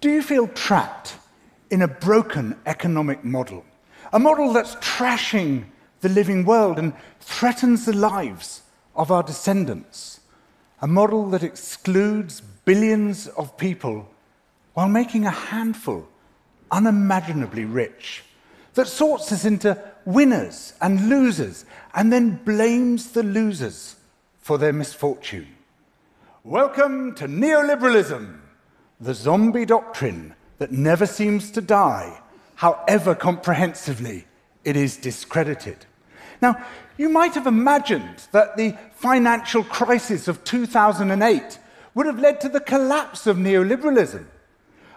Do you feel trapped in a broken economic model? A model that's trashing the living world and threatens the lives of our descendants? A model that excludes billions of people while making a handful unimaginably rich? That sorts us into winners and losers and then blames the losers for their misfortune? Welcome to neoliberalism, the zombie doctrine that never seems to die, however comprehensively it is discredited. Now, you might have imagined that the financial crisis of 2008 would have led to the collapse of neoliberalism.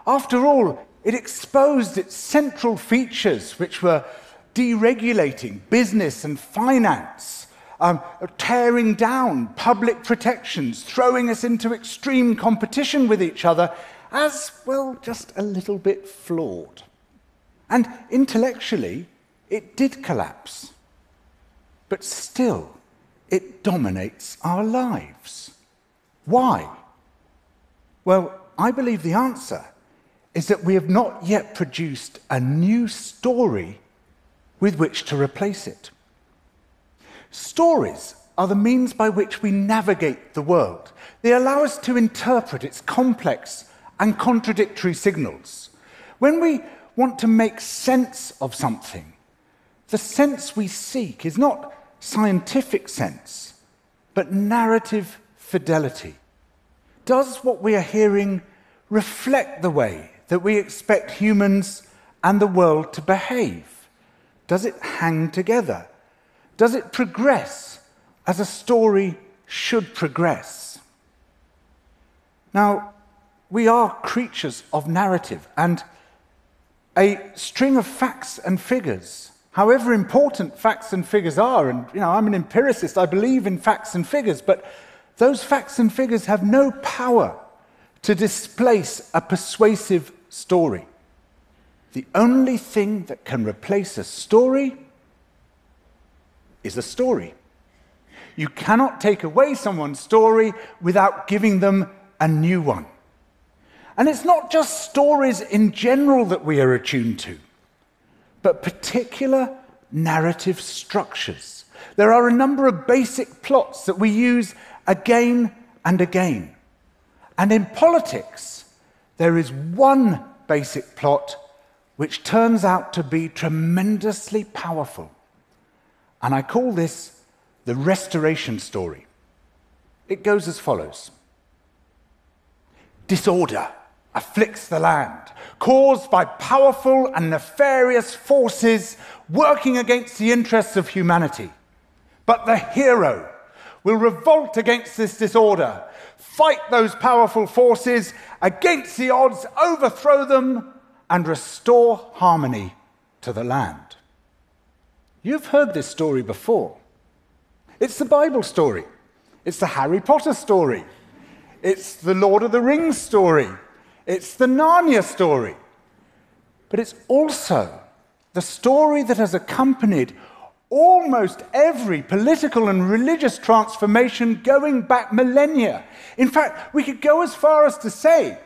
After all, it exposed its central features, which were deregulating business and finance, tearing down public protections, throwing us into extreme competition with each other as, well, just a little bit flawed. And intellectually, it did collapse. But still, it dominates our lives. Why? Well, I believe the answer is that we have not yet produced a new story with which to replace it. Stories are the means by which we navigate the world. They allow us to interpret its complex and contradictory signals. When we want to make sense of something, the sense we seek is not scientific sense, but narrative fidelity. Does what we are hearing reflect the way that we expect humans and the world to behave? Does it hang together? Does it progress as a story should progress? Now, we are creatures of narrative, and a string of facts and figures, however important facts and figures are, and I'm an empiricist, I believe in facts and figures, but those facts and figures have no power to displace a persuasive story. The only thing that can replace a story is a story. You cannot take away someone's story without giving them a new one. And it's not just stories in general that we are attuned to, but particular narrative structures. There are a number of basic plots that we use again and again. And in politics, there is one basic plot which turns out to be tremendously powerful. And I call this the restoration story. It goes as follows. Disorder afflicts the land, caused by powerful and nefarious forces working against the interests of humanity. But the hero will revolt against this disorder, fight those powerful forces against the odds, overthrow them, and restore harmony to the land. You've heard this story before. It's the Bible story. It's the Harry Potter story. It's the Lord of the Rings story. It's the Narnia story. But it's also the story that has accompanied almost every political and religious transformation going back millennia. In fact, we could go as far as to say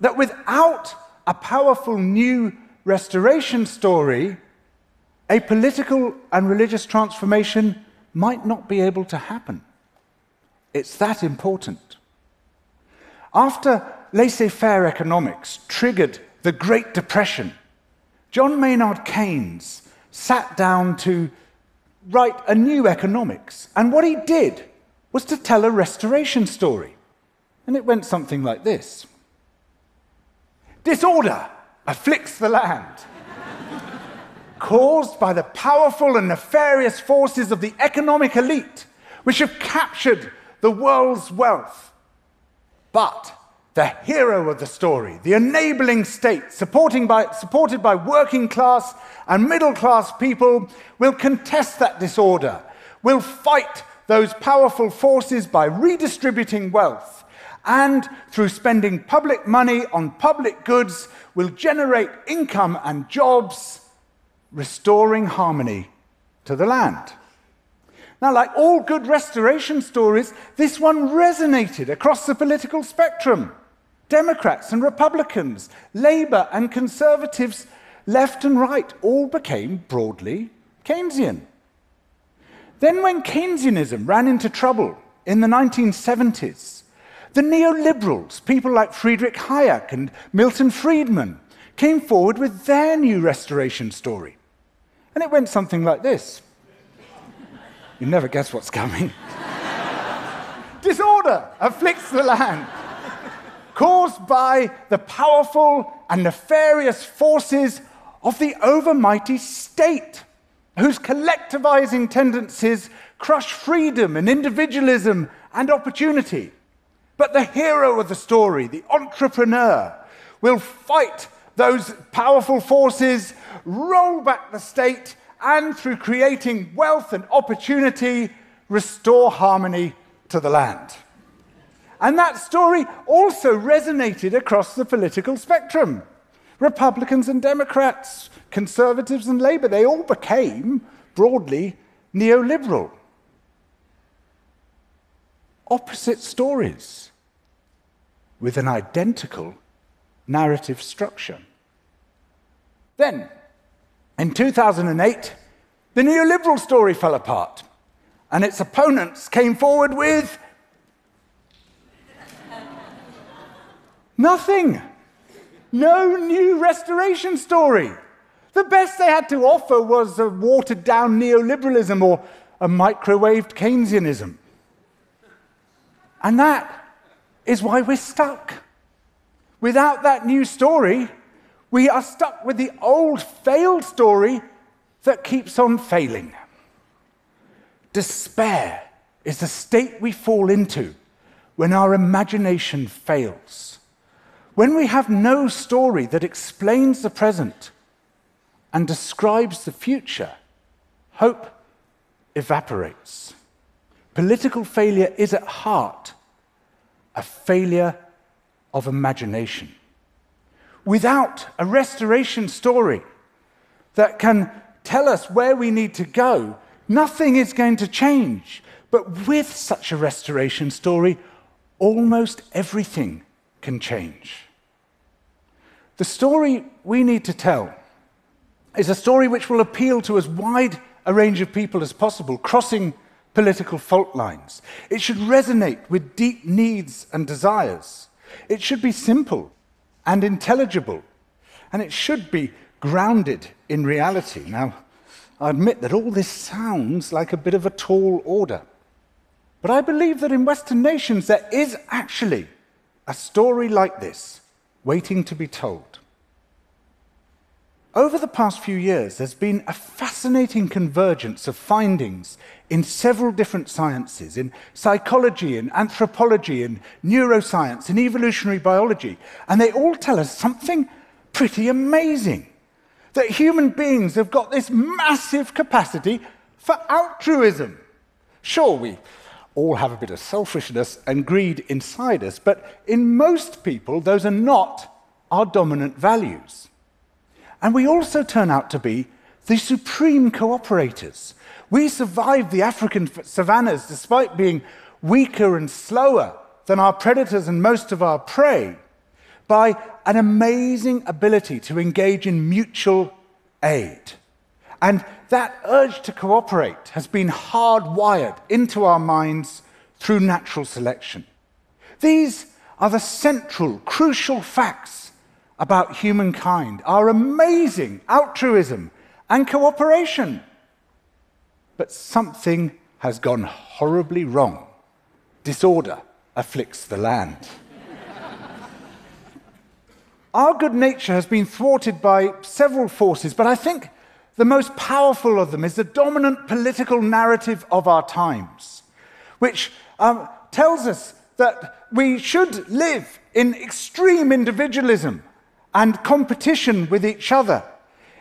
that without a powerful new restoration story, a political and religious transformation might not be able to happen. It's that important. After laissez-faire economics triggered the Great Depression, John Maynard Keynes sat down to write a new economics. And what he did was to tell a restoration story. And it went something like this. Disorder afflicts the land, caused by the powerful and nefarious forces of the economic elite, which have captured the world's wealth. But the hero of the story, the enabling state, supported by working class and middle class people, will contest that disorder, will fight those powerful forces by redistributing wealth, and through spending public money on public goods, will generate income and jobs, restoring harmony to the land. Now, like all good restoration stories, this one resonated across the political spectrum. Democrats and Republicans, Labour and Conservatives, left and right, all became broadly Keynesian. Then when Keynesianism ran into trouble in the 1970s, the neoliberals, people like Friedrich Hayek and Milton Friedman, came forward with their new restoration story. And it went something like this. You never guess what's coming. Disorder afflicts the land, caused by the powerful and nefarious forces of the overmighty state, whose collectivizing tendencies crush freedom and individualism and opportunity. But the hero of the story, the entrepreneur, will fight those powerful forces, roll back the state, and through creating wealth and opportunity, restore harmony to the land. And that story also resonated across the political spectrum. Republicans and Democrats, Conservatives and Labour, they all became broadly neoliberal. Opposite stories with an identical narrative structure. Then, in 2008, the neoliberal story fell apart, and its opponents came forward with nothing. No new restoration story. The best they had to offer was a watered-down neoliberalism or a microwaved Keynesianism. And that is why we're stuck. Without that new story, we are stuck with the old failed story that keeps on failing. Despair is the state we fall into when our imagination fails. When we have no story that explains the present and describes the future, hope evaporates. Political failure is at heart a failure of imagination. Without a restoration story that can tell us where we need to go, nothing is going to change. But with such a restoration story, almost everything can change. The story we need to tell is a story which will appeal to as wide a range of people as possible, crossing political fault lines. It should resonate with deep needs and desires. It should be simple and intelligible, and it should be grounded in reality. Now, I admit that all this sounds like a bit of a tall order, but I believe that in Western nations there is actually a story like this waiting to be told. Over the past few years, there's been a fascinating convergence of findings in several different sciences, in psychology, in anthropology, in neuroscience, in evolutionary biology, and they all tell us something pretty amazing, that human beings have got this massive capacity for altruism. Sure, we all have a bit of selfishness and greed inside us, but in most people, those are not our dominant values. And we also turn out to be the supreme cooperators. We survived the African savannas despite being weaker and slower than our predators and most of our prey by an amazing ability to engage in mutual aid. And that urge to cooperate has been hardwired into our minds through natural selection. These are the central, crucial facts about humankind, our amazing altruism and cooperation. But something has gone horribly wrong. Disorder afflicts the land. Our good nature has been thwarted by several forces, but I think the most powerful of them is the dominant political narrative of our times, which tells us that we should live in extreme individualism and competition with each other.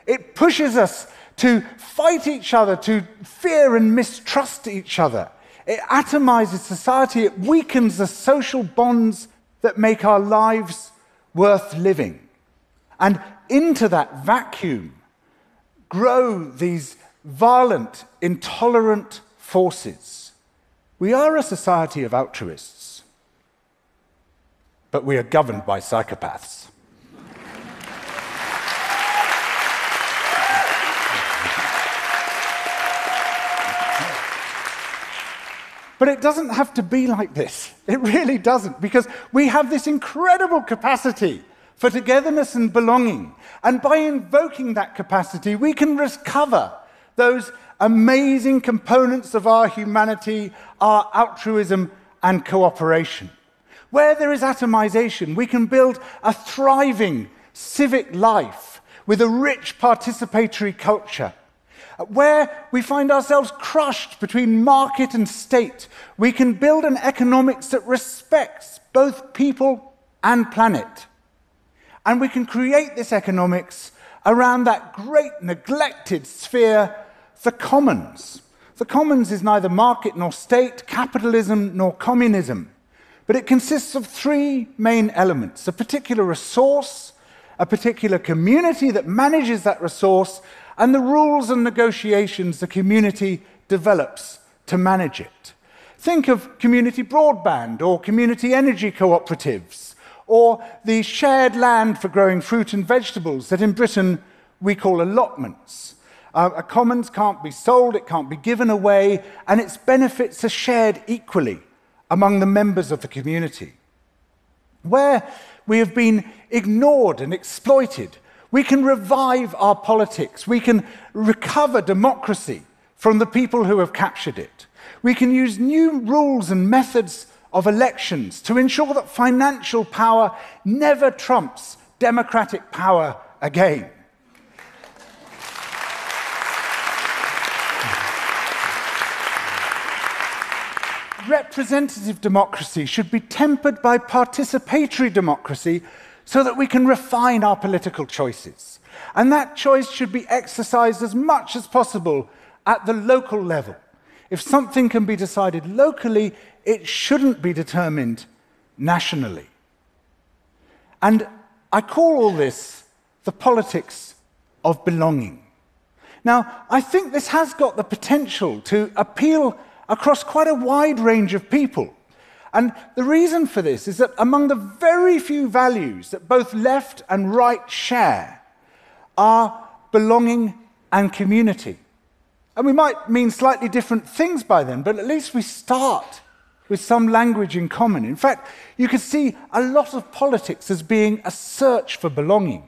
It pushes us to fight each other, to fear and mistrust each other. It atomizes society. It weakens the social bonds that make our lives worth living. And into that vacuum grow these violent, intolerant forces. We are a society of altruists. but we are governed by psychopaths. But it doesn't have to be like this. It really doesn't, because we have this incredible capacity for togetherness and belonging. And by invoking that capacity, we can recover those amazing components of our humanity, our altruism and cooperation. Where there is atomization, we can build a thriving civic life with a rich participatory culture. Where we find ourselves crushed between market and state, we can build an economics that respects both people and planet. And we can create this economics around that great neglected sphere, the commons. The commons is neither market nor state, capitalism nor communism, but it consists of three main elements: a particular resource, a particular community that manages that resource, and the rules and negotiations the community develops to manage it. Think of community broadband or community energy cooperatives or the shared land for growing fruit and vegetables that in Britain we call allotments. A commons can't be sold, it can't be given away, and its benefits are shared equally among the members of the community. Where we have been ignored and exploited, we can revive our politics. We can recover democracy from the people who have captured it. We can use new rules and methods of elections to ensure that financial power never trumps democratic power again. Representative democracy should be tempered by participatory democracy, so that we can refine our political choices. And that choice should be exercised as much as possible at the local level. If something can be decided locally, it shouldn't be determined nationally. And I call all this the politics of belonging. Now, I think this has got the potential to appeal across quite a wide range of people. And the reason for this is that among the very few values that both left and right share are belonging and community. And we might mean slightly different things by them, but at least we start with some language in common. In fact, you could see a lot of politics as being a search for belonging.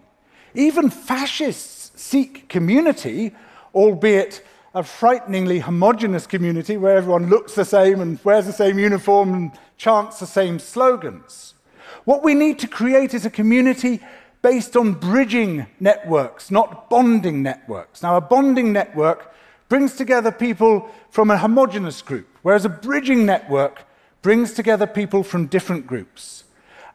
Even fascists seek community, albeit a frighteningly homogenous community where everyone looks the same and wears the same uniform and chants the same slogans. What we need to create is a community based on bridging networks, not bonding networks. Now, a bonding network brings together people from a homogenous group, whereas a bridging network brings together people from different groups.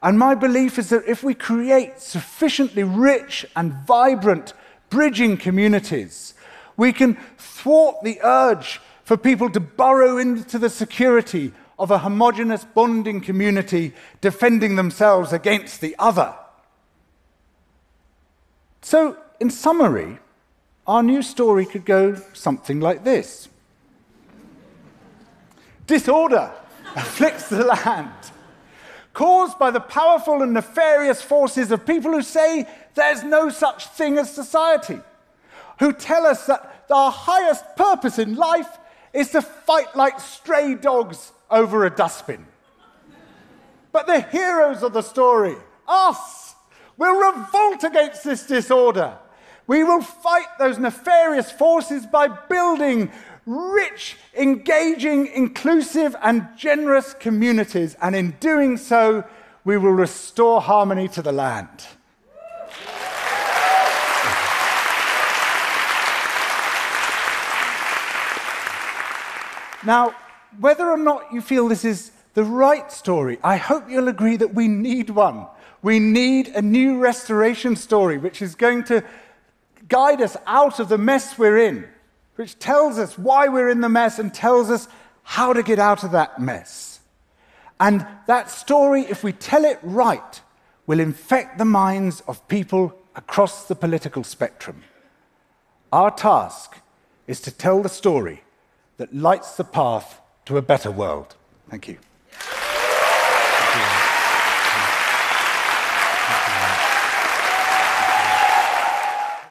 And my belief is that if we create sufficiently rich and vibrant bridging communities, we can thwart the urge for people to burrow into the security of a homogenous bonding community defending themselves against the other. So, in summary, our new story could go something like this. Disorder afflicts the land, caused by the powerful and nefarious forces of people who say there's no such thing as society, who tell us that our highest purpose in life is to fight like stray dogs over a dustbin. But the heroes of the story, us, will revolt against this disorder. We will fight those nefarious forces by building rich, engaging, inclusive, and generous communities. And in doing so, we will restore harmony to the land. Now, whether or not you feel this is the right story, I hope you'll agree that we need one. We need a new restoration story, which is going to guide us out of the mess we're in, which tells us why we're in the mess and tells us how to get out of that mess. And that story, if we tell it right, will infect the minds of people across the political spectrum. Our task is to tell the story that lights the path to a better world. Thank you.